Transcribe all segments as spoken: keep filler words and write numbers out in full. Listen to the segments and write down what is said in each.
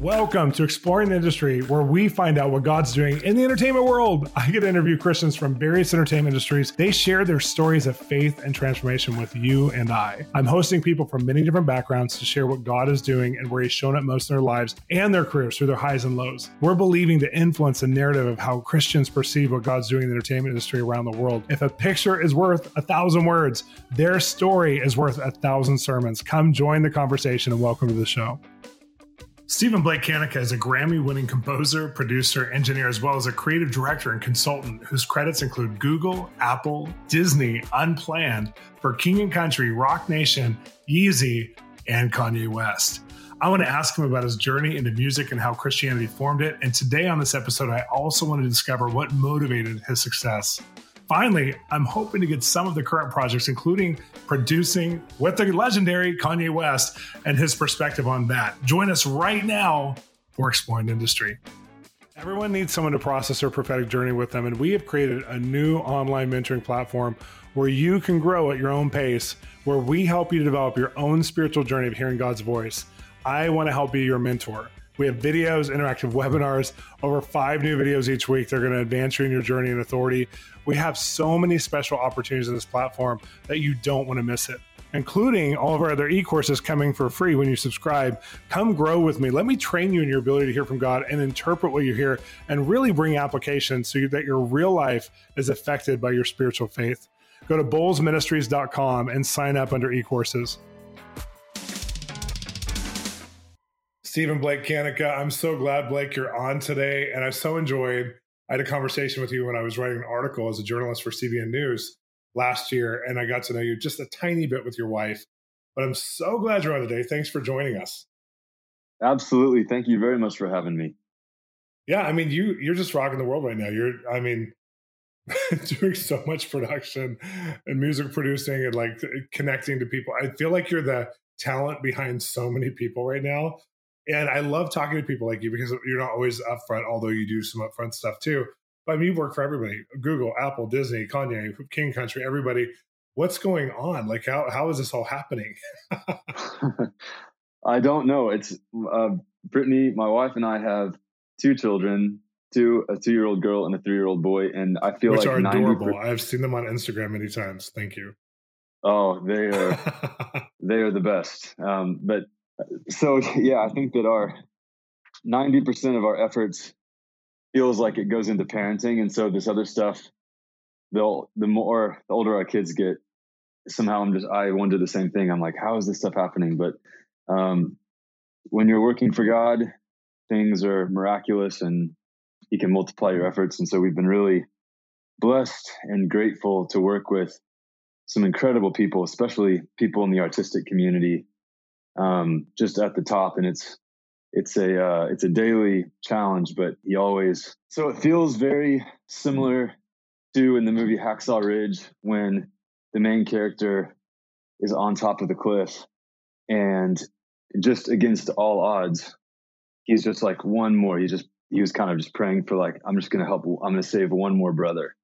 Welcome to Exploring the Industry, where we find out what God's doing in the entertainment world. I get to interview Christians from various entertainment industries. They share their stories of faith and transformation with you and I. I'm hosting people from many different backgrounds to share what God is doing and where he's shown up most in their lives and their careers through their highs and lows. We're believing to influence the narrative of how Christians perceive what God's doing in the entertainment industry around the world. If a picture is worth a thousand words, their story is worth a thousand sermons. Come join the conversation and welcome to the show. Stephen Blake Kanicka is a Grammy-winning composer, producer, engineer, as well as a creative director and consultant whose credits include Google, Apple, Disney, Unplanned, For King and Country, Roc Nation, Yeezy, and Kanye West. I want to ask him about his journey into music and how Christianity formed it. And today on this episode, I also want to discover what motivated his success. Finally, I'm hoping to get some of the current projects, including producing with the legendary Kanye West and his perspective on that. Join us right now for Exploring the Industry. Everyone needs someone to process their prophetic journey with them, and we have created a new online mentoring platform where you can grow at your own pace, where we help you to develop your own spiritual journey of hearing God's voice. I want to help be your mentor. We have videos, interactive webinars, over five new videos each week. They're going to advance you in your journey and authority. We have so many special opportunities on this platform that you don't want to miss it, including all of our other e-courses coming for free when you subscribe. Come grow with me. Let me train you in your ability to hear from God and interpret what you hear and really bring application so that your real life is affected by your spiritual faith. Go to Bolz Ministries dot com and sign up under e-courses. Stephen Blake Kanicka, I'm so glad, Blake, you're on today. And I so enjoyed, I had a conversation with you when I was writing an article as a journalist for C B N News last year, and I got to know you just a tiny bit with your wife. But I'm so glad you're on today. Thanks for joining us. Absolutely. Thank you very much for having me. Yeah, I mean, you, you're just rocking the world right now. You're, I mean, doing so much production and music producing and like connecting to people. I feel like you're the talent behind so many people right now. And I love talking to people like you because you're not always upfront, although you do some upfront stuff too. But I mean, you work for everybody: Google, Apple, Disney, Kanye, King Country, everybody. What's going on? Like, how how is this all happening? I don't know. It's uh, Brittany, my wife, and I have two children: two a two-year-old girl and a three-year-old boy. And I feel Which like are adorable. Per- I've seen them on Instagram many times. Thank you. Oh, they are they are the best. Um, but. So, yeah, I think that our ninety percent of our efforts feels like it goes into parenting. And so this other stuff, the the more, the older our kids get, somehow I'm just, I wonder the same thing. I'm like, how is this stuff happening? But um, when you're working for God, things are miraculous and he can multiply your efforts. And so we've been really blessed and grateful to work with some incredible people, especially people in the artistic community. Um, just at the top, and it's it's a uh, it's a daily challenge. But he always so it feels very similar to in the movie Hacksaw Ridge when the main character is on top of the cliff, and just against all odds, he's just like one more. He just he was kind of just praying for like I'm just going to help. I'm going to save one more brother.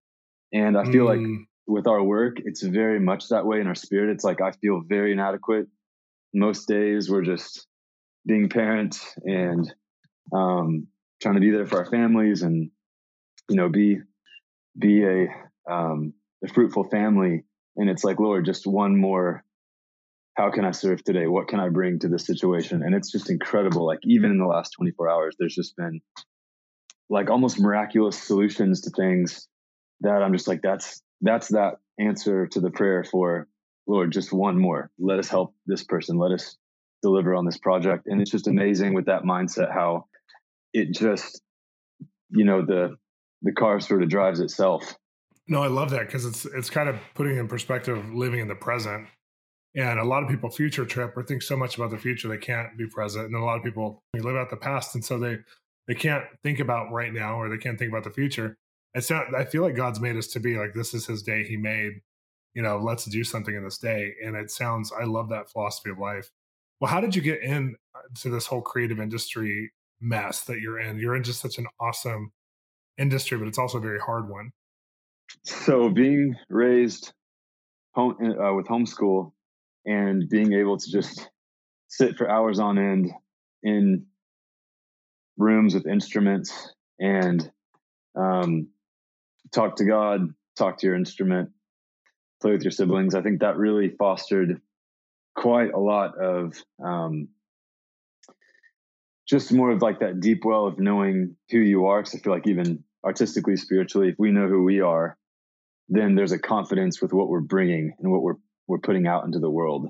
And I feel mm. like with our work, it's very much that way in our spirit. It's like I feel very inadequate. Most days we're just being parents and um, trying to be there for our families and, you know, be, be a, um, a fruitful family. And it's like, Lord, just one more, how can I serve today? What can I bring to this situation? And it's just incredible. Like even in the last twenty-four hours, there's just been like almost miraculous solutions to things that I'm just like, that's, that's that answer to the prayer for, Lord, just one more. Let us help this person. Let us deliver on this project. And it's just amazing with that mindset how it just, you know, the the car sort of drives itself. No, I love that because it's it's kind of putting in perspective living in the present. And a lot of people future trip or think so much about the future they can't be present. And then a lot of people they live out the past, and so they they can't think about right now or they can't think about the future. It's not, I feel like God's made us to be like this is His day He made. You know, let's do something in this day. And it sounds, I love that philosophy of life. Well, how did you get into this whole creative industry mess that you're in? You're in just such an awesome industry, but it's also a very hard one. So being raised home, uh, with homeschool and being able to just sit for hours on end in rooms with instruments and um, talk to God, talk to your instrument, play with your siblings. I think that really fostered quite a lot of um, just more of like that deep well of knowing who you are. Because I feel like even artistically, spiritually, if we know who we are, then there's a confidence with what we're bringing and what we're we're putting out into the world.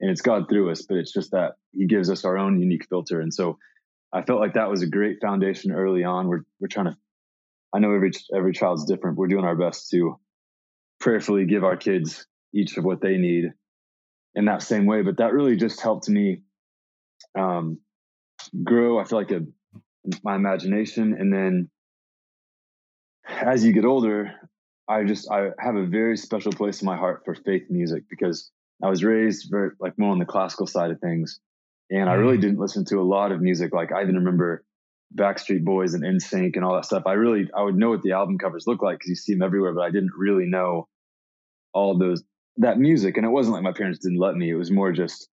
And it's God through us, but it's just that he gives us our own unique filter. And so I felt like that was a great foundation early on. We're we're trying to, I know every every child's different. We're doing our best to prayerfully give our kids each of what they need in that same way. But that really just helped me um, grow, I feel like, a, my imagination. And then as you get older, I just, I have a very special place in my heart for faith music, because I was raised very, like more on the classical side of things. And I really didn't listen to a lot of music. Like I even remember Backstreet Boys and N Sync and all that stuff. I really, I would know what the album covers look like because you see them everywhere, but I didn't really know all those, that music. And it wasn't like my parents didn't let me. It was more just,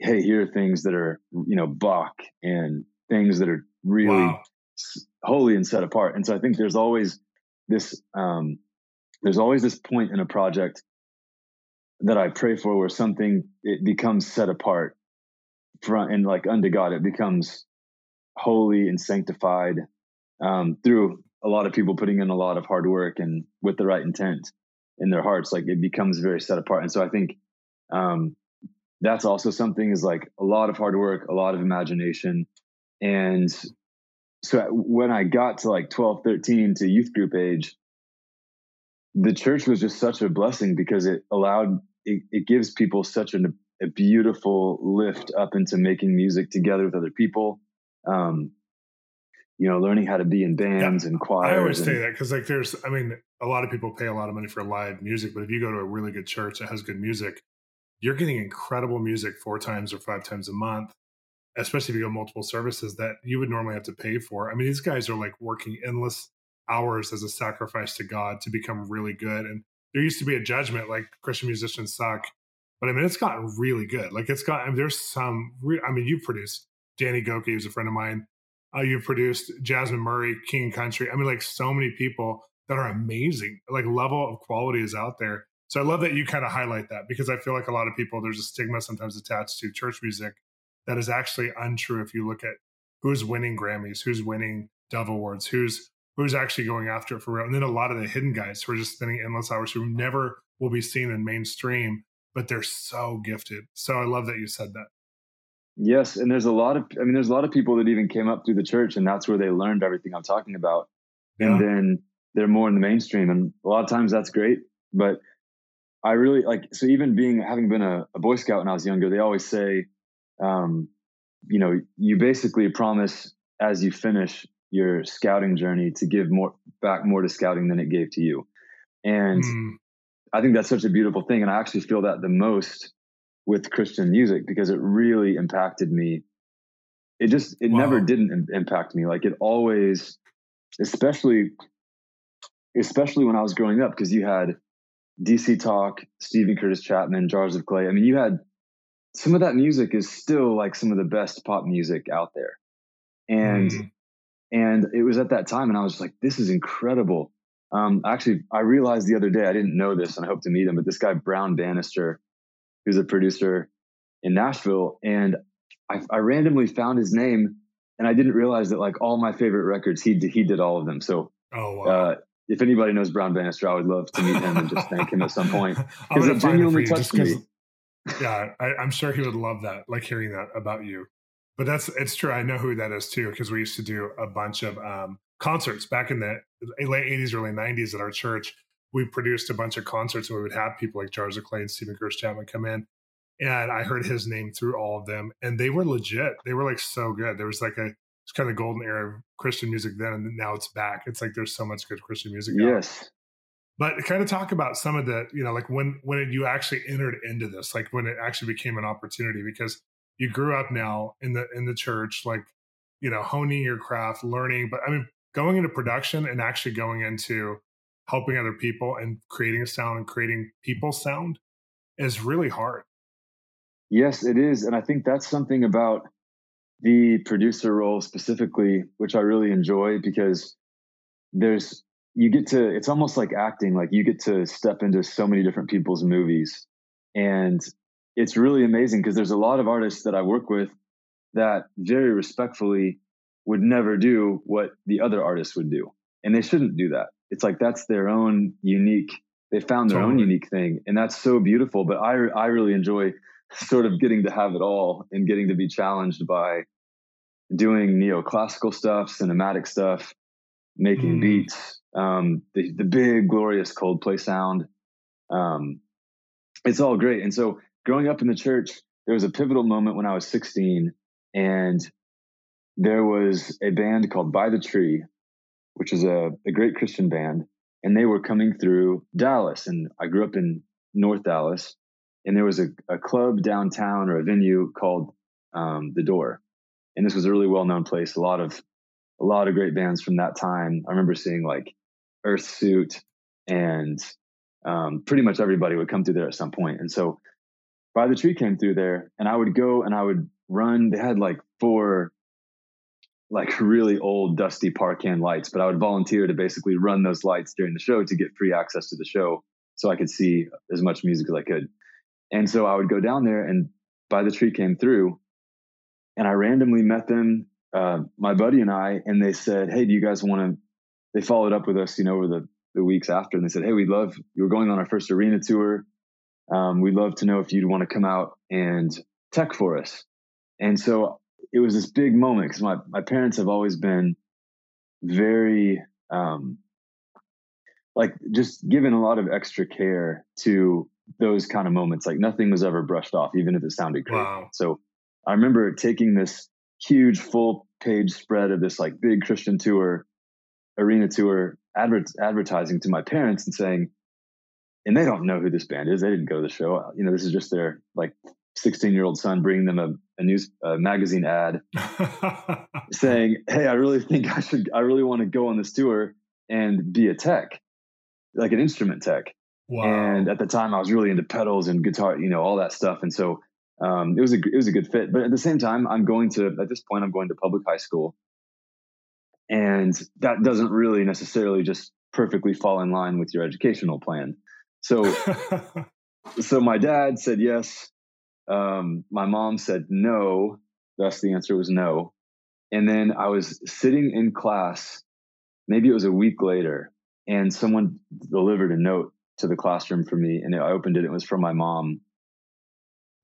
hey, here are things that are, you know, Bach and things that are really wow. holy and set apart. And so I think there's always this, um, there's always this point in a project that I pray for where something, it becomes set apart from, and like unto God, it becomes holy and sanctified um, through a lot of people putting in a lot of hard work and with the right intent in their hearts, like it becomes very set apart. And so I think um, that's also something is like a lot of hard work, a lot of imagination. And so when I got to like twelve, thirteen to youth group age, the church was just such a blessing because it allowed, it, it gives people such an, a beautiful lift up into making music together with other people. Um, you know, learning how to be in bands yeah. and choirs. I always and, say that because like there's, I mean, a lot of people pay a lot of money for live music, but if you go to a really good church that has good music, you're getting incredible music four times or five times a month, especially if you go multiple services that you would normally have to pay for. I mean, these guys are like working endless hours as a sacrifice to God to become really good. And there used to be a judgment like Christian musicians suck, but I mean, it's gotten really good. Like it's got, I mean, there's some, re- I mean, you produced Danny Gokey, who's a friend of mine. Uh, you produced Jasmine Murray, King Country. I mean, like so many people that are amazing, like level of quality is out there. So I love that you kind of highlight that because I feel like a lot of people, there's a stigma sometimes attached to church music that is actually untrue. If you look at who's winning Grammys, who's winning Dove Awards, who's, who's actually going after it for real. And then a lot of the hidden guys who are just spending endless hours who never will be seen in mainstream, but they're so gifted. So I love that you said that. Yes. And there's a lot of, I mean, there's a lot of people that even came up through the church and that's where they learned everything I'm talking about. Yeah. And then they're more in the mainstream. And a lot of times that's great, but I really like, so even being, having been a, a Boy Scout when I was younger, they always say, um, you know, you basically promise as you finish your scouting journey to give more back more to scouting than it gave to you. And mm. I think that's such a beautiful thing. And I actually feel that the most with Christian music because it really impacted me. It just, it wow. never didn't im- impact me. Like it always, especially, especially when I was growing up, cause you had D C Talk, Stevie Curtis Chapman, Jars of Clay. I mean, you had some of that music is still like some of the best pop music out there. And mm. And it was at that time, and I was just like, this is incredible. Um, actually, I realized the other day, I didn't know this, and I hope to meet him, but this guy, Brown Bannister, who's a producer in Nashville, and I, I randomly found his name, and I didn't realize that, like, all my favorite records, he, he did all of them. So oh, wow. uh, if anybody knows Brown Bannister, I would love to meet him and just thank him at some point. Because it genuinely touched me. Yeah, I, I'm sure he would love that, like hearing that about you. But that's, it's true. I know who that is too, because we used to do a bunch of um, concerts back in the late eighties, early nineties at our church. We produced a bunch of concerts and we would have people like Jars of Clay and Stephen Curtis Chapman come in. And I heard his name through all of them. And they were legit. They were like so good. There was like a it's kind of golden era of Christian music then, and now it's back. It's like there's so much good Christian music now. Yes. But kind of talk about some of the, you know, like when, when it, you actually entered into this, like when it actually became an opportunity, because you grew up now in the in the church, like, you know, honing your craft, learning. But I mean, going into production and actually going into helping other people and creating a sound and creating people's sound is really hard. Yes, it is. And I think that's something about the producer role specifically, which I really enjoy, because there's, you get to, it's almost like acting, like you get to step into so many different people's movies. And it's really amazing because there's a lot of artists that I work with that very respectfully would never do what the other artists would do. And they shouldn't do that. It's like, that's their own unique, they found their totally. own unique thing. And that's so beautiful. But I, I really enjoy sort of getting to have it all and getting to be challenged by doing neoclassical stuff, cinematic stuff, making mm. beats, um, the, the big, glorious Coldplay sound. Um, it's all great. And so growing up in the church, there was a pivotal moment when I was sixteen, and there was a band called By the Tree, which is a, a great Christian band. And they were coming through Dallas. And I grew up in North Dallas. And there was a, a club downtown, or a venue called um, The Door. And this was a really well-known place. A lot of a lot of great bands from that time. I remember seeing like Earth Suit, and um, pretty much everybody would come through there at some point. And so By the Tree came through there, and I would go and I would run. They had like four like really old dusty Parkan lights, but I would volunteer to basically run those lights during the show to get free access to the show so I could see as much music as I could. And so I would go down there, and By the Tree came through, and I randomly met them, uh, my buddy and I, and they said, "Hey, do you guys want to," they followed up with us, you know, over the, the weeks after. And they said, "Hey, we'd love, you were going on our first arena tour. Um, we'd love to know if you'd want to come out and tech for us." And so it was this big moment, because my, my parents have always been very, um, like just given a lot of extra care to those kind of moments. Like nothing was ever brushed off, even if it sounded crazy. Wow. So I remember taking this huge full page spread of this like big Christian tour, arena tour adver- advertising to my parents and saying, and they don't know who this band is. They didn't go to the show. You know, this is just their like sixteen year old son bringing them a, a news a magazine ad saying, "Hey, I really think I should, I really want to go on this tour and be a tech, like an instrument tech." Wow. And at the time I was really into pedals and guitar, you know, all that stuff. And so um, it was a, it was a good fit. But at the same time, I'm going to, at this point, I'm going to public high school, and that doesn't really necessarily just perfectly fall in line with your educational plan. So, so my dad said yes. Um, my mom said no. Thus the answer was no. And then I was sitting in class, maybe it was a week later, and someone delivered a note to the classroom for me. And I opened it. It was from my mom.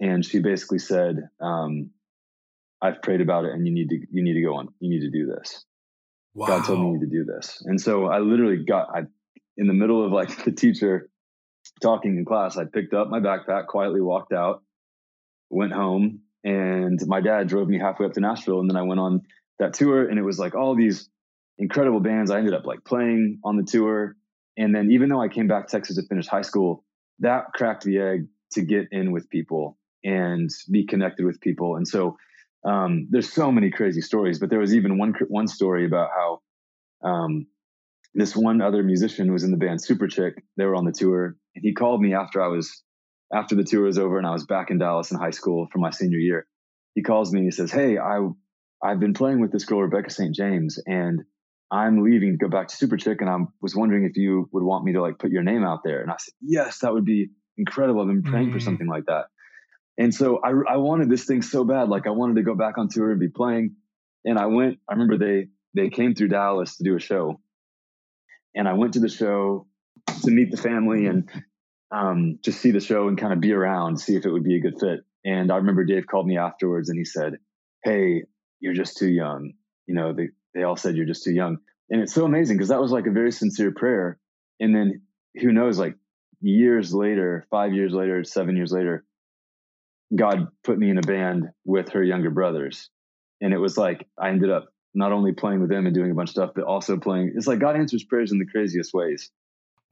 And she basically said, um, "I've prayed about it, and you need to, you need to go on. You need to do this." Wow. God told me you need to do this. And so I literally got, I, in the middle of like the teacher talking in class, I picked up my backpack, quietly walked out, went home, and my dad drove me halfway up to Nashville. And then I went on that tour, and it was like all these incredible bands. I ended up like playing on the tour. And then even though I came back to Texas to finish high school, that cracked the egg to get in with people and be connected with people. And so um, there's so many crazy stories, but there was even one one story about how um, this one other musician was in the band Superchick. They were on the tour, and he called me after I was after the tour was over and I was back in Dallas in high school for my senior year. He calls me and he says, "Hey, I I've been playing with this girl Rebecca Saint James, and I'm leaving to go back to Superchick, and I was wondering if you would want me to like put your name out there." And I said, "Yes, that would be incredible. I've been praying mm-hmm. for something like that." And so I, I wanted this thing so bad. Like I wanted to go back on tour and be playing. And I went, I remember they, they came through Dallas to do a show, and I went to the show to meet the family and um, just see the show and kind of be around, see if it would be a good fit. And I remember Dave called me afterwards and he said, "Hey, you're just too young. You know, the, They all said, you're just too young." And it's so amazing because that was like a very sincere prayer. And then who knows, like years later, five years later, seven years later, God put me in a band with her younger brothers. And it was like, I ended up not only playing with them and doing a bunch of stuff, but also playing. It's like God answers prayers in the craziest ways.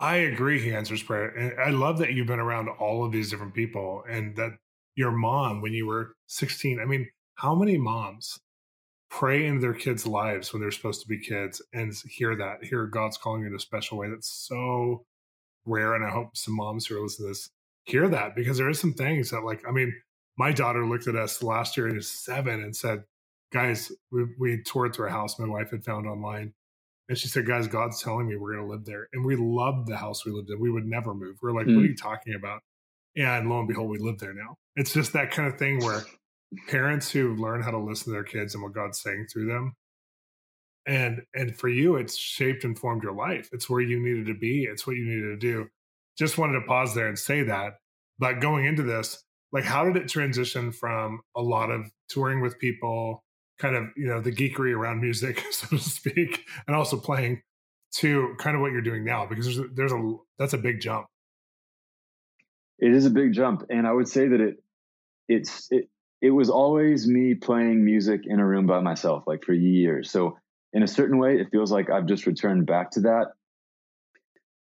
I agree. He answers prayer. And I love that you've been around all of these different people, and that your mom, when you were sixteen, I mean, how many moms pray into their kids' lives when they're supposed to be kids, and hear that, hear God's calling you in a special way. That's so rare. And I hope some moms who are listening to this hear that, because there is some things that like, I mean, my daughter looked at us last year and was seven and said, guys, we, we toured to a house my wife had found online. And she said, guys, God's telling me we're going to live there. And we loved the house we lived in. We would never move. We're like, mm. what are you talking about? And lo and behold, we live there now. It's just that kind of thing where parents who learn how to listen to their kids and what God's saying through them. And and for you, it's shaped and formed your life. It's where you needed to be. It's what you needed to do. Just wanted to pause there and say that. But going into this, like, how did it transition from a lot of touring with people, kind of, you know, the geekery around music, so to speak, and also playing, to kind of what you're doing now? Because there's a, there's a that's a big jump. It is a big jump. And I would say that it it's it it was always me playing music in a room by myself, like, for years. So in a certain way, it feels like I've just returned back to that,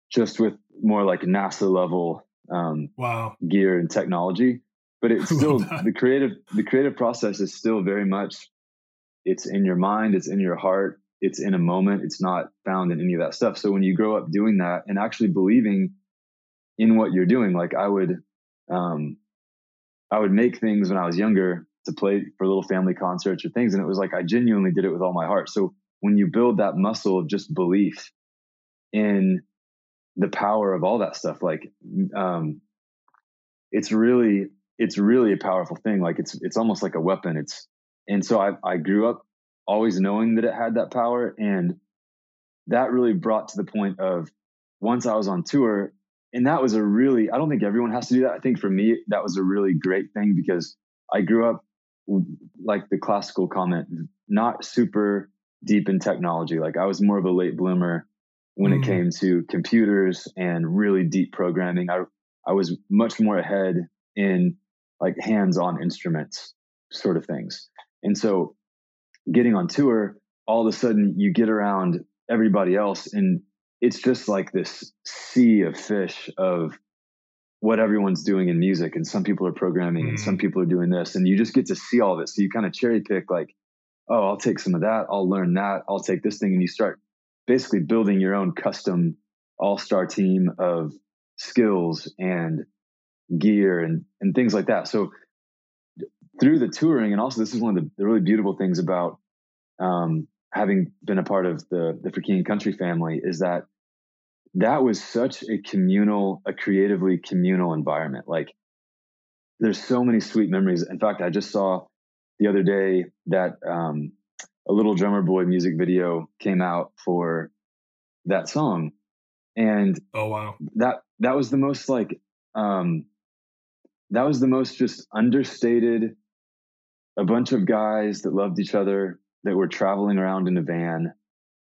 just with more like NASA level um, wow. gear and technology. But it's still the creative the creative process is still very much, it's in your mind, it's in your heart, it's in a moment. It's not found in any of that stuff. So when you grow up doing that and actually believing in what you're doing, like I would, um, I would make things when I was younger to play for little family concerts or things, and it was like I genuinely did it with all my heart. So when you build that muscle of just belief in the power of all that stuff, like, um, it's really, it's really a powerful thing. Like it's, it's almost like a weapon. It's, and so I, I grew up always knowing that it had that power. And that really brought to the point of, once I was on tour, and that was a really, I don't think everyone has to do that. I think for me, that was a really great thing, because I grew up, like the classical comment, not super deep in technology. Like I was more of a late bloomer when mm-hmm. it came to computers and really deep programming. I I was much more ahead in like hands-on instruments sort of things. And so getting on tour, all of a sudden you get around everybody else, and it's just like this sea of fish of what everyone's doing in music. And some people are programming mm. and some people are doing this, and you just get to see all of it. So you kind of cherry pick, like, oh, I'll take some of that. I'll learn that. I'll take this thing. And you start basically building your own custom all-star team of skills and gear and, and things like that. So through the touring, and also this is one of the, the really beautiful things about um, having been a part of the, the Freakin' Country family, is that that was such a communal, a creatively communal environment. Like there's so many sweet memories. In fact, I just saw the other day that um, a Little Drummer Boy music video came out for that song. And oh, wow. that, that was the most like, um, that was the most just understated, a bunch of guys that loved each other that were traveling around in a van.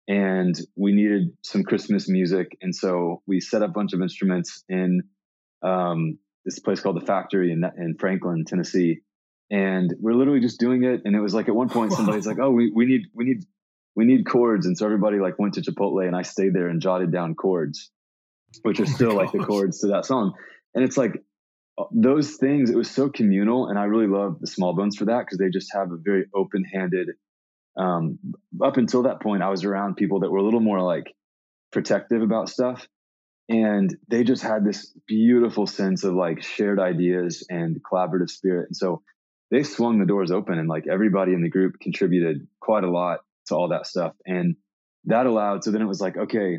And we needed some Christmas music. And so we set up a bunch of instruments in um, this place called The Factory in, in Franklin, Tennessee. And we're literally just doing it. And it was like, at one point, somebody's like, oh, we, we need, we need, we need chords. And so everybody like went to Chipotle, and I stayed there and jotted down chords, which are still oh like the chords to that song. And it's like those things, it was so communal. And I really love the Small Bones for that, because they just have a very open handed, Um, up until that point, I was around people that were a little more like protective about stuff, and they just had this beautiful sense of like shared ideas and collaborative spirit. And so they swung the doors open, and like everybody in the group contributed quite a lot to all that stuff. And that allowed, so then it was like, okay,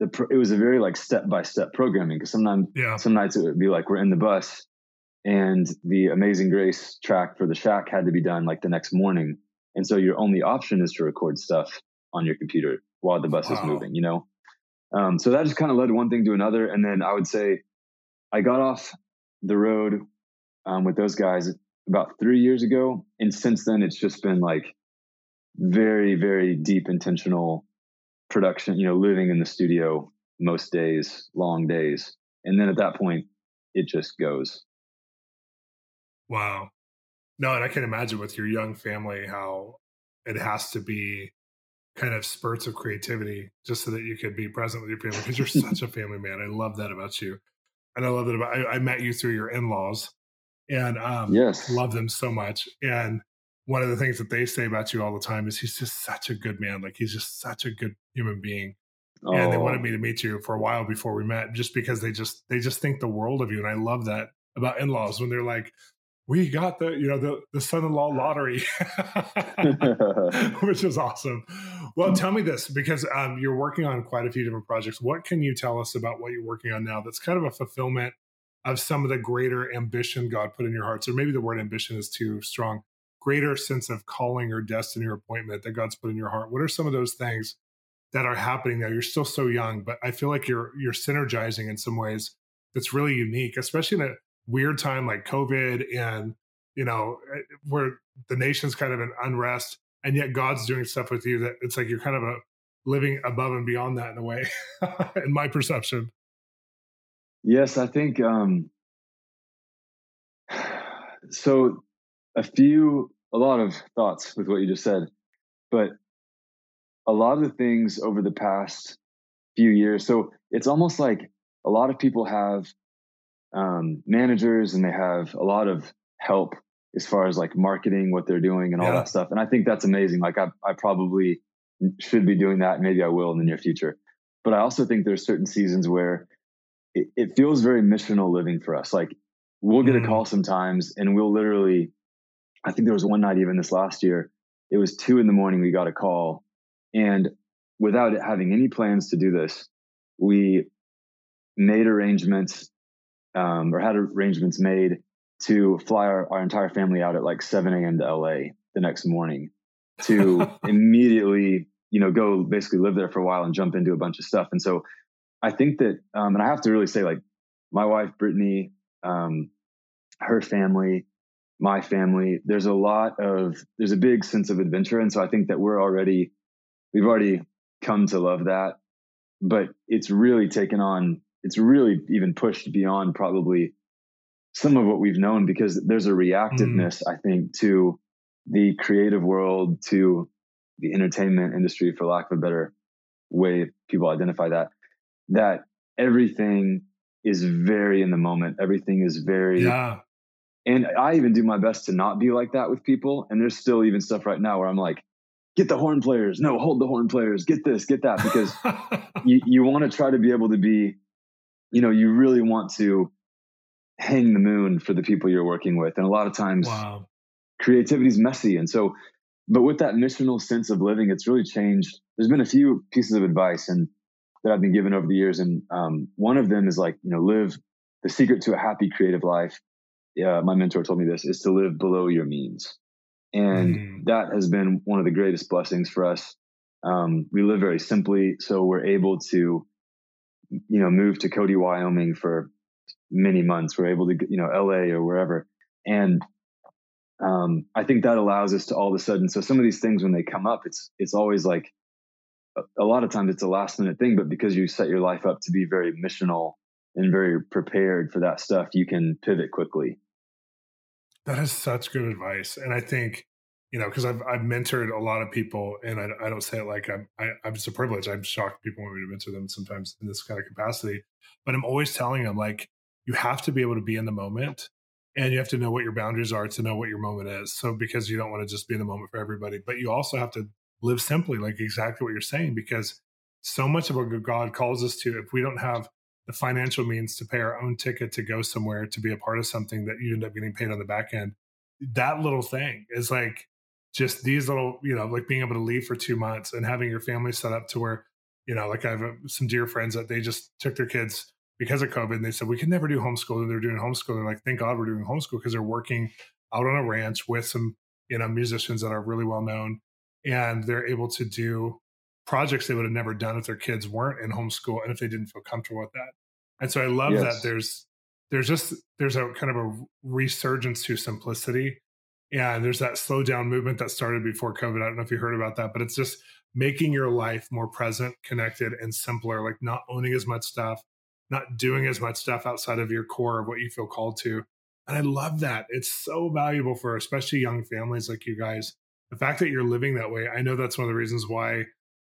the pro, it was a very like step-by-step programming, because sometimes yeah. some nights it would be like, we're in the bus and the Amazing Grace track for The Shack had to be done like the next morning. And so your only option is to record stuff on your computer while the bus wow. is moving, you know? Um, so that just kind of led one thing to another. And then I would say I got off the road um, with those guys about three years ago. And since then, it's just been like very, very deep, intentional production, you know, living in the studio most days, long days. And then at that point, it just goes. Wow. No, and I can imagine with your young family how it has to be kind of spurts of creativity just so that you could be present with your family, because you're such a family man. I love that about you. And I love that about, I, I met you through your in-laws, and um, yes. love them so much. And one of the things that they say about you all the time is he's just such a good man. Like he's just such a good human being. Oh. And they wanted me to meet you for a while before we met, just because they just, they just think the world of you. And I love that about in-laws when they're like, we got the, you know, the, the son-in-law lottery, which is awesome. Well, tell me this, because um, you're working on quite a few different projects. What can you tell us about what you're working on now that's kind of a fulfillment of some of the greater ambition God put in your hearts, or maybe the word ambition is too strong, greater sense of calling or destiny or appointment that God's put in your heart? What are some of those things that are happening now? You're still so young, but I feel like you're you're synergizing in some ways that's really unique, especially in a weird time like COVID and, you know, where the nation's kind of in unrest, and yet God's doing stuff with you that it's like you're kind of a living above and beyond that in a way, in my perception. Yes, I think, um, so a few, a lot of thoughts with what you just said, but a lot of the things over the past few years. So it's almost like a lot of people have um, managers and they have a lot of help as far as like marketing, what they're doing and all yeah. that stuff. And I think that's amazing. Like I, I probably should be doing that. And maybe I will in the near future. But I also think there's certain seasons where it, it feels very missional living for us. Like we'll get mm-hmm. a call sometimes and we'll literally, I think there was one night, even this last year, it was two in the morning. We got a call, and without having any plans to do this, we made arrangements um, or had arrangements made to fly our, our entire family out at like seven a.m. to L A the next morning to immediately, you know, go basically live there for a while and jump into a bunch of stuff. And so I think that, um, and I have to really say, like my wife, Brittany, um, her family, my family, there's a lot of, there's a big sense of adventure. And so I think that we're already, we've already come to love that, but it's really taken on, it's really even pushed beyond probably some of what we've known, because there's a reactiveness, mm. I think, to the creative world, to the entertainment industry, for lack of a better way people identify that, that everything is very in the moment. Everything is very, yeah. and I even do my best to not be like that with people. And there's still even stuff right now where I'm like, get the horn players. No, hold the horn players. Get this, get that. Because you, you want to try to be able to be, you know, you really want to hang the moon for the people you're working with. And a lot of times wow. creativity is messy. And so, but with that missional sense of living, it's really changed. There's been a few pieces of advice and that I've been given over the years. And um, one of them is like, you know, live the secret to a happy creative life. Yeah, my mentor told me this, is to live below your means. And mm. that has been one of the greatest blessings for us. Um, we live very simply, so we're able to, you know, move to Cody, Wyoming for many months. We're able to, you know, L A or wherever. And um, I think that allows us to all of a sudden. So some of these things, when they come up, it's it's always like a, a lot of times it's a last minute thing. But because you set your life up to be very missional and very prepared for that stuff, you can pivot quickly. That is such good advice. And I think, you know, because I've I've mentored a lot of people, and I, I don't say it like I'm, I, I'm just a privilege. I'm shocked people want me to mentor them sometimes in this kind of capacity. But I'm always telling them, like, you have to be able to be in the moment, and you have to know what your boundaries are to know what your moment is. So because you don't want to just be in the moment for everybody, but you also have to live simply, like exactly what you're saying, because so much of what God calls us to, if we don't have the financial means to pay our own ticket to go somewhere, to be a part of something that you end up getting paid on the back end. That little thing is like just these little, you know, like being able to leave for two months and having your family set up to where, you know, like I have a, some dear friends that they just took their kids because of COVID and they said, we can never do homeschool. And they're doing homeschool. They're like, thank God we're doing homeschool, because they're working out on a ranch with some, you know, musicians that are really well known, and they're able to do projects they would have never done if their kids weren't in homeschool and if they didn't feel comfortable with that. And so I love yes. that there's there's just there's a kind of a resurgence to simplicity, and there's that slow down movement that started before COVID. I don't know if you heard about that, but it's just making your life more present, connected, and simpler. Like not owning as much stuff, not doing as much stuff outside of your core of what you feel called to. And I love that. It's so valuable for especially young families like you guys. The fact that you're living that way, I know that's one of the reasons why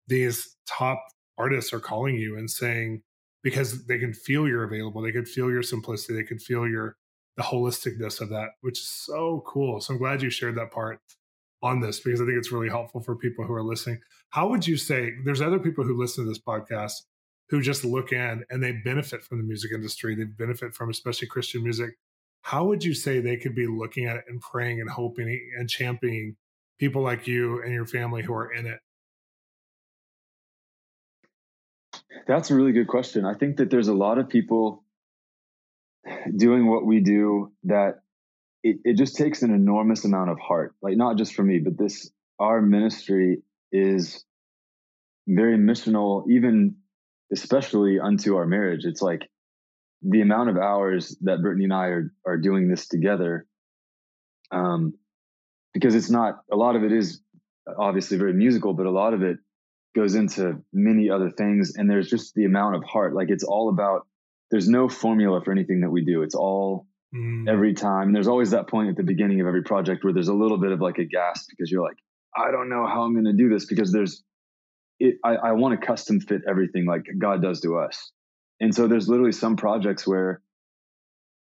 these top artists are calling you and saying, because they can feel you're available. They can feel your simplicity. They can feel your, the holisticness of that, which is so cool. So I'm glad you shared that part on this, because I think it's really helpful for people who are listening. How would you say, there's other people who listen to this podcast who just look in and they benefit from the music industry. They benefit from especially Christian music. how would you say they could be looking at it and praying and hoping and championing people like you and your family who are in it? That's a really good question. I think that there's a lot of people doing what we do that it, it just takes an enormous amount of heart. Like, not just for me, but this, our ministry is very missional, even especially unto our marriage. It's like the amount of hours that Brittany and I are, are doing this together, um, because it's not, a lot of it is obviously very musical, but a lot of it goes into many other things. And there's just the amount of heart. Like, it's all about, there's no formula for anything that we do. It's all mm. every time. And there's always that point at the beginning of every project where there's a little bit of like a gasp, because you're like, I don't know how I'm going to do this, because there's, it, I, I want to custom fit everything like God does to us. And so there's literally some projects where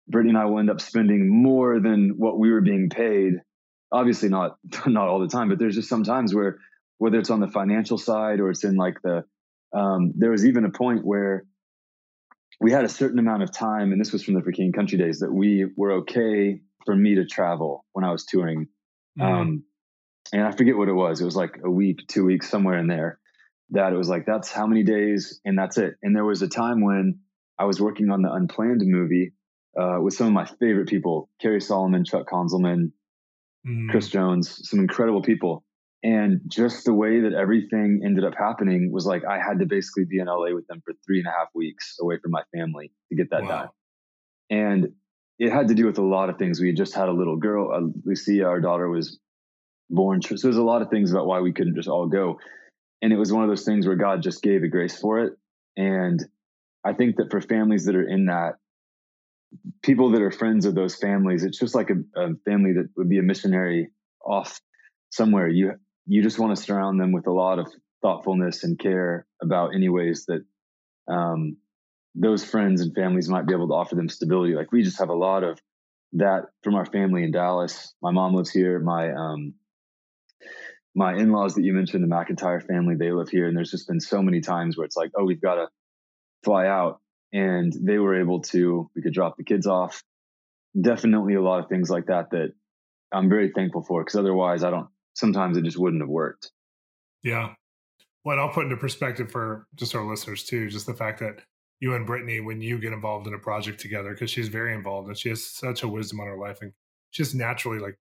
Brittany and I will end up spending more than what we were being paid. Obviously not, not all the time, but there's just some times where, whether it's on the financial side or it's in like the, um, there was even a point where we had a certain amount of time, and this was from the Freaking Country days, that we were okay for me to travel when I was touring. Mm. Um, and I forget what it was. It was like a week, two weeks, somewhere in there, that it was like, that's how many days and that's it. And there was a time when I was working on the Unplanned movie uh, with some of my favorite people, Carrie Solomon, Chuck Konzelman, mm. Chris Jones, some incredible people. And just the way that everything ended up happening was like, I had to basically be in L A with them for three and a half weeks away from my family to get that wow. done. And it had to do with a lot of things. We had just had a little girl, uh, Lucia, our daughter, was born. So there's a lot of things about why we couldn't just all go. And it was one of those things where God just gave a grace for it. And I think that for families that are in that, people that are friends of those families, it's just like a, a family that would be a missionary off somewhere. You, you just want to surround them with a lot of thoughtfulness and care about any ways that um, those friends and families might be able to offer them stability. Like, we just have a lot of that from our family in Dallas. My mom lives here. My, um, my in-laws that you mentioned, the McIntyre family, they live here. And there's just been so many times where it's like, oh, we've got to fly out. And they were able to, we could drop the kids off. Definitely a lot of things like that, that I'm very thankful for, because otherwise I don't, sometimes it just wouldn't have worked. Yeah. Well, and I'll put into perspective for just our listeners too, just the fact that you and Brittany, when you get involved in a project together, because she's very involved and she has such a wisdom on her life, and she just naturally like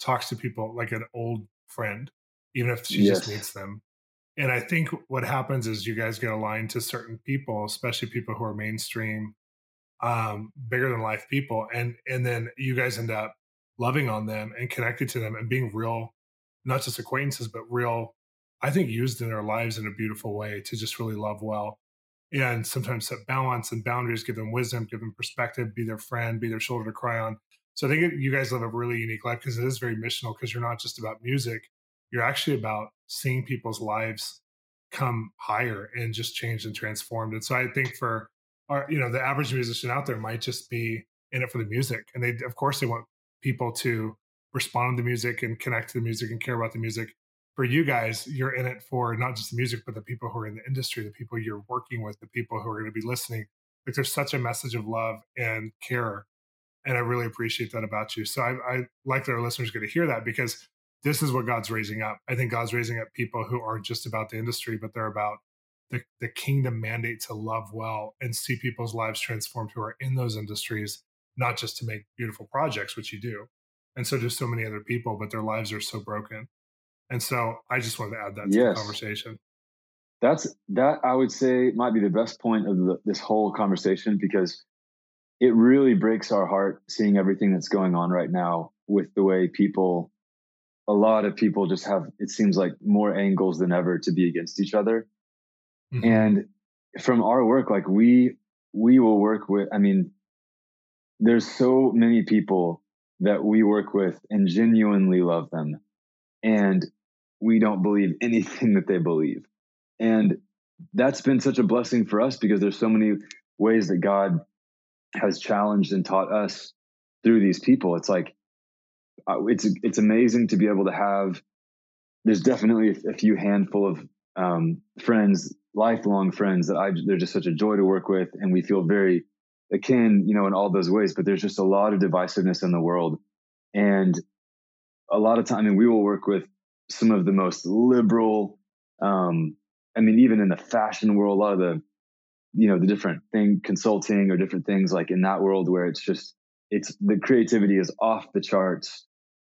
talks to people like an old friend, even if she yes. just meets them. And I think what happens is you guys get aligned to certain people, especially people who are mainstream, um, bigger than life people. And, and then you guys end up loving on them and connected to them and being real, not just acquaintances, but real, I think, used in their lives in a beautiful way to just really love well. And sometimes set balance and boundaries, give them wisdom, give them perspective, be their friend, be their shoulder to cry on. So I think you guys live a really unique life, because it is very missional, because you're not just about music. You're actually about seeing people's lives come higher and just changed and transformed. And so I think for our, you know, the average musician out there might just be in it for the music. And they, of course, they want people to respond to the music and connect to the music and care about the music. For you guys, you're in it for not just the music, but the people who are in the industry, the people you're working with, the people who are going to be listening. Like, there's such a message of love and care. And I really appreciate that about you. So I, I like that our listeners are going to hear that, because this is what God's raising up. I think God's raising up people who aren't just about the industry, but they're about the, the kingdom mandate to love well and see people's lives transformed who are in those industries, not just to make beautiful projects, which you do, and so do so many other people, but their lives are so broken. And so I just wanted to add that to yes. the conversation. That's, that I would say might be the best point of the, this whole conversation, because it really breaks our heart seeing everything that's going on right now with the way people, a lot of people just have, it seems like, more angles than ever to be against each other. Mm-hmm. And from our work, like we, we will work with, I mean, there's so many people that we work with and genuinely love them, and we don't believe anything that they believe. And that's been such a blessing for us, because there's so many ways that God has challenged and taught us through these people. It's like, it's, it's amazing to be able to have, there's definitely a few handful of um, friends, lifelong friends that I, they're just such a joy to work with. And we feel very It can, you know, in all those ways, but there's just a lot of divisiveness in the world. And a lot of time, I mean, we will work with some of the most liberal, um, I mean, even in the fashion world, a lot of the, you know, the different thing, consulting or different things like in that world where it's just, it's the creativity is off the charts.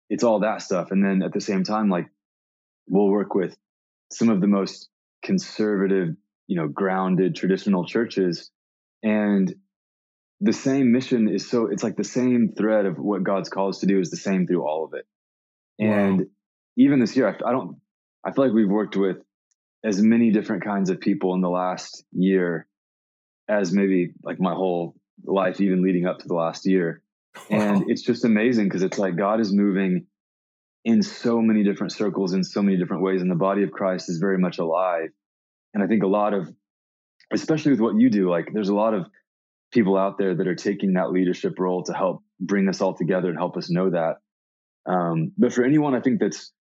It's all that stuff. And then at the same time, like we'll work with some of the most conservative, you know, grounded traditional churches, and the same mission is so, it's like the same thread of what God's called us to do is the same through all of it. And wow. Even this year, I, I don't, I feel like we've worked with as many different kinds of people in the last year as maybe like my whole life, even leading up to the last year. Wow. And it's just amazing because it's like God is moving in so many different circles, in so many different ways. And the body of Christ is very much alive. And I think a lot of, especially with what you do, like there's a lot of people out there that are taking that leadership role to help bring us all together and help us know that. Um, but for anyone, I think that's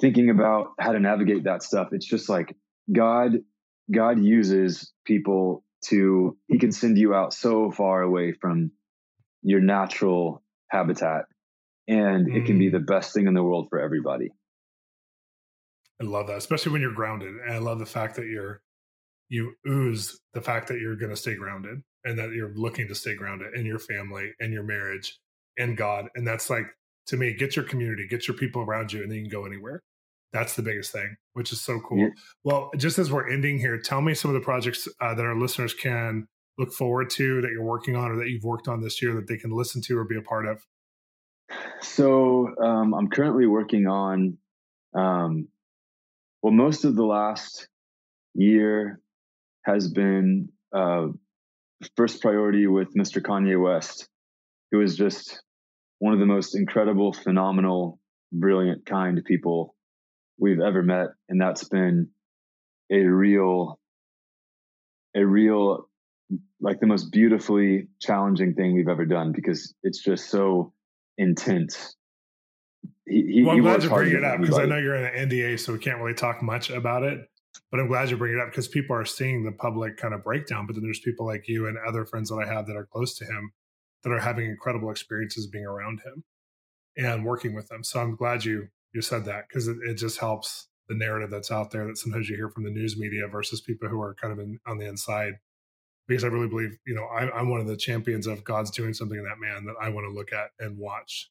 thinking about how to navigate that stuff, it's just like God, God uses people to, he can send you out so far away from your natural habitat, and mm. it can be the best thing in the world for everybody. I love that, especially when you're grounded. And I love the fact that you're, you ooze the fact that you're going to stay grounded, and that you're looking to stay grounded in your family and your marriage and God. And that's like, to me, get your community, get your people around you, and then you can go anywhere. That's the biggest thing, which is so cool. Yeah. Well, just as we're ending here, tell me some of the projects uh, that our listeners can look forward to that you're working on or that you've worked on this year that they can listen to or be a part of. So um, I'm currently working on, um, well, most of the last year has been uh, first priority with Mister Kanye West, who is just one of the most incredible, phenomenal, brilliant, kind people we've ever met. And that's been a real, a real, like the most beautifully challenging thing we've ever done, because it's just so intense. He, he, well, I'm he glad you bring it up because I know you're in an N D A, so we can't really talk much about it. But I'm glad you bring it up because people are seeing the public kind of breakdown. But then there's people like you and other friends that I have that are close to him that are having incredible experiences being around him and working with them. So I'm glad you you said that because it, it just helps the narrative that's out there that sometimes you hear from the news media versus people who are kind of in, on the inside. Because I really believe, you know, I, I'm one of the champions of God's doing something in that man that I want to look at and watch.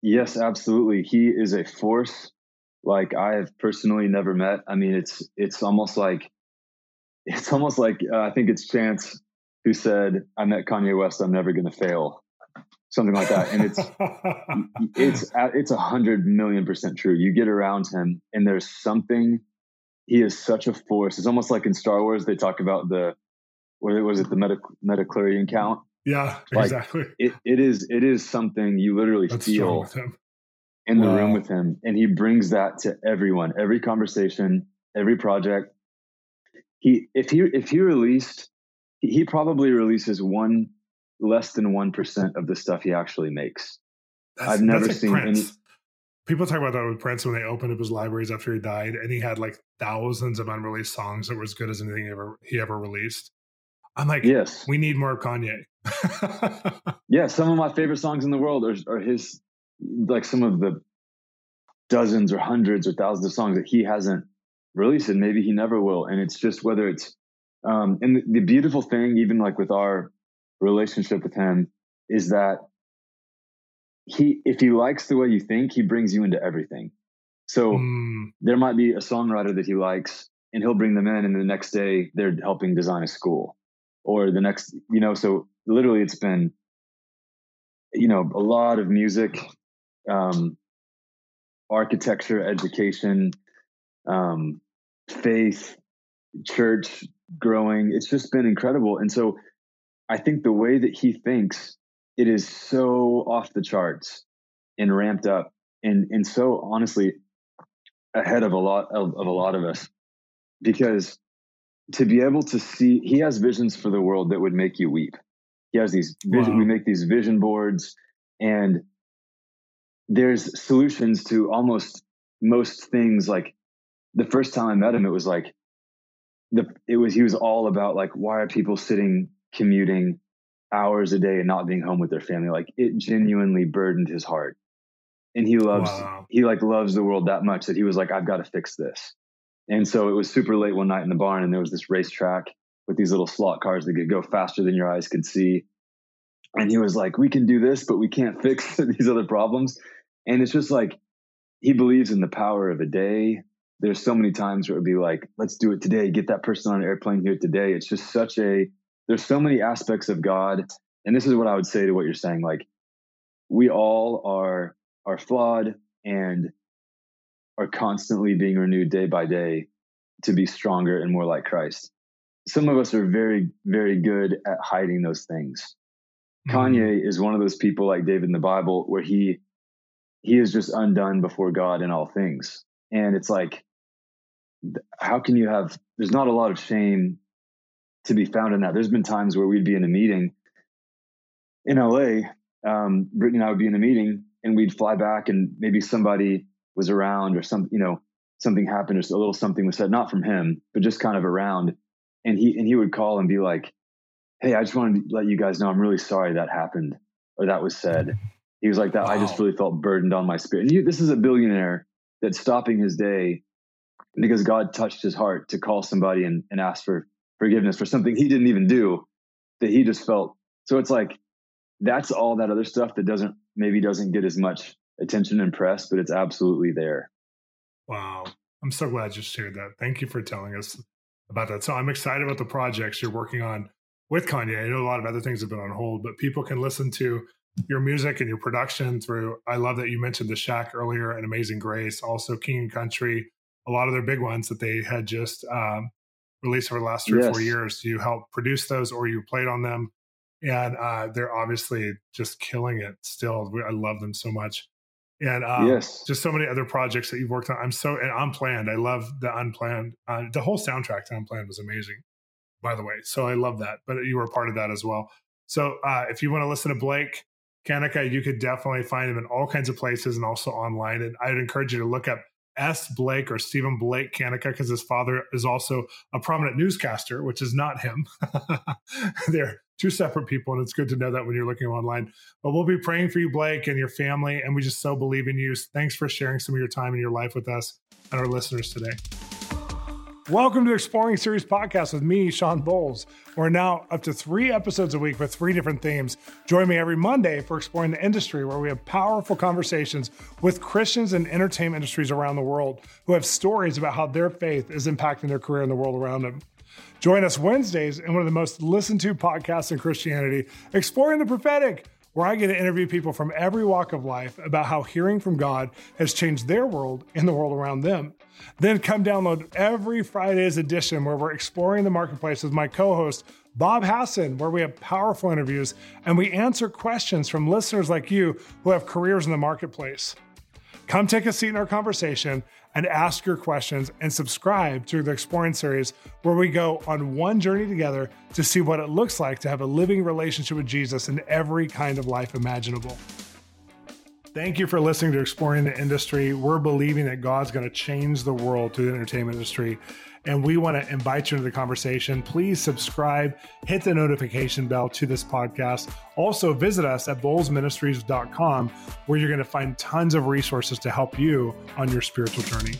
Yes, absolutely. He is a force like I have personally never met. I mean, it's it's almost like it's almost like uh, I think it's Chance who said, "I met Kanye West, I'm never going to fail," something like that. And it's, it's, it's a hundred million percent true. You get around him and there's something, he is such a force. It's almost like in Star Wars, they talk about the, what was it? The meta, metachlorian count. Yeah, like exactly. It, it is, it is something you literally That's feel in the wow. room with him. And he brings that to everyone, every conversation, every project. He, if he, if he released, he probably releases one less than one percent of the stuff he actually makes. That's, I've never that's like seen Prince. Any. People talk about that with Prince when they opened up his libraries after he died, and he had like thousands of unreleased songs that were as good as anything he ever, he ever released. I'm like, yes, we need more of Kanye. Yeah. Some of my favorite songs in the world are, are his, like some of the dozens or hundreds or thousands of songs that he hasn't released, and maybe he never will. And it's just whether it's, Um, and the, the beautiful thing, even like with our relationship with him, is that he, if he likes the way you think, he brings you into everything. So mm. there might be a songwriter that he likes and he'll bring them in, and the next day they're helping design a school or the next, you know, so literally it's been, you know, a lot of music, um, architecture, education, um, faith, church, growing. It's just been incredible. And so I think the way that he thinks, it is so off the charts and ramped up and and so honestly ahead of a lot of, of a lot of us, because to be able to see, he has visions for the world that would make you weep. He has these vision, wow. we make these vision boards, and there's solutions to almost most things. Like the first time I met him, it was like The, it was, he was all about like, why are people sitting, commuting, hours a day and not being home with their family, like it genuinely burdened his heart. And he loves, wow. he like loves the world that much that he was like, I've got to fix this. And so it was super late one night in the barn, and there was this racetrack with these little slot cars that could go faster than your eyes could see. And he was like, we can do this, but we can't fix these other problems. And it's just like, he believes in the power of a day. There's so many times where it would be like, let's do it today. Get that person on an airplane here today. It's just such a, there's so many aspects of God. And this is what I would say to what you're saying. Like, we all are, are flawed and are constantly being renewed day by day to be stronger and more like Christ. Some of us are very, very good at hiding those things. Mm-hmm. Kanye is one of those people like David in the Bible where he, he is just undone before God in all things. And it's like, how can you have, there's not a lot of shame to be found in that. There's been times where we'd be in a meeting in L A, um, Brittany and I would be in a meeting, and we'd fly back, and maybe somebody was around or some, you know, something happened, or a little something was said, not from him, but just kind of around. And he, and he would call and be like, hey, I just wanted to let you guys know, I'm really sorry that happened or that was said. He was like that. Wow. I just really felt burdened on my spirit. And you, this is a billionaire that's stopping his day because God touched his heart to call somebody and, and ask for forgiveness for something he didn't even do, that he just felt. So it's like, that's all that other stuff that doesn't, maybe doesn't get as much attention and press, but it's absolutely there. Wow. I'm so glad you shared that. Thank you for telling us about that. So I'm excited about the projects you're working on with Kanye. I know a lot of other things have been on hold, but people can listen to your music and your production through, I love that you mentioned The Shack earlier and Amazing Grace, also King and Country, a lot of their big ones that they had just um, released over the last three yes. or four years. You helped produce those, or you played on them. And uh, they're obviously just killing it still. I love them so much. And um, yes. just so many other projects that you've worked on. I'm so, and Unplanned. I love the Unplanned. Uh, the whole soundtrack to Unplanned was amazing, by the way. So I love that. But you were a part of that as well. So uh, if you want to listen to Blake Kanicka, you could definitely find him in all kinds of places and also online. And I'd encourage you to look up S. Blake or Stephen Blake Kanicka, because his father is also a prominent newscaster, which is not him. They're two separate people, and it's good to know that when you're looking online. But we'll be praying for you, Blake, and your family, and we just so believe in you. Thanks for sharing some of your time and your life with us and our listeners today. Welcome to the Exploring Series podcast with me, Sean Bowles. We're now up to three episodes a week with three different themes. Join me every Monday for Exploring the Industry, where we have powerful conversations with Christians in entertainment industries around the world who have stories about how their faith is impacting their career and the world around them. Join us Wednesdays in one of the most listened to podcasts in Christianity, Exploring the Prophetic, where I get to interview people from every walk of life about how hearing from God has changed their world and the world around them. Then come download every Friday's edition, where we're exploring the marketplace with my co-host, Bob Hassan, where we have powerful interviews and we answer questions from listeners like you who have careers in the marketplace. Come take a seat in our conversation and ask your questions, and subscribe to the Exploring Series, where we go on one journey together to see what it looks like to have a living relationship with Jesus in every kind of life imaginable. Thank you for listening to Exploring the Industry. We're believing that God's going to change the world through the entertainment industry, and we want to invite you into the conversation. Please subscribe, hit the notification bell to this podcast. Also visit us at Bolz Ministries dot com, where you're going to find tons of resources to help you on your spiritual journey.